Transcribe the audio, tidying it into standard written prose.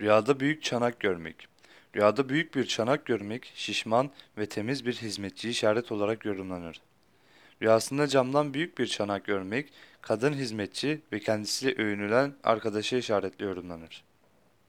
Rüyada büyük çanak görmek. Rüyada büyük bir çanak görmek, şişman ve temiz bir hizmetçi işaret olarak yorumlanır. Rüyasında camdan büyük bir çanak görmek, kadın hizmetçi ve kendisiyle övünülen arkadaşı işaretli yorumlanır.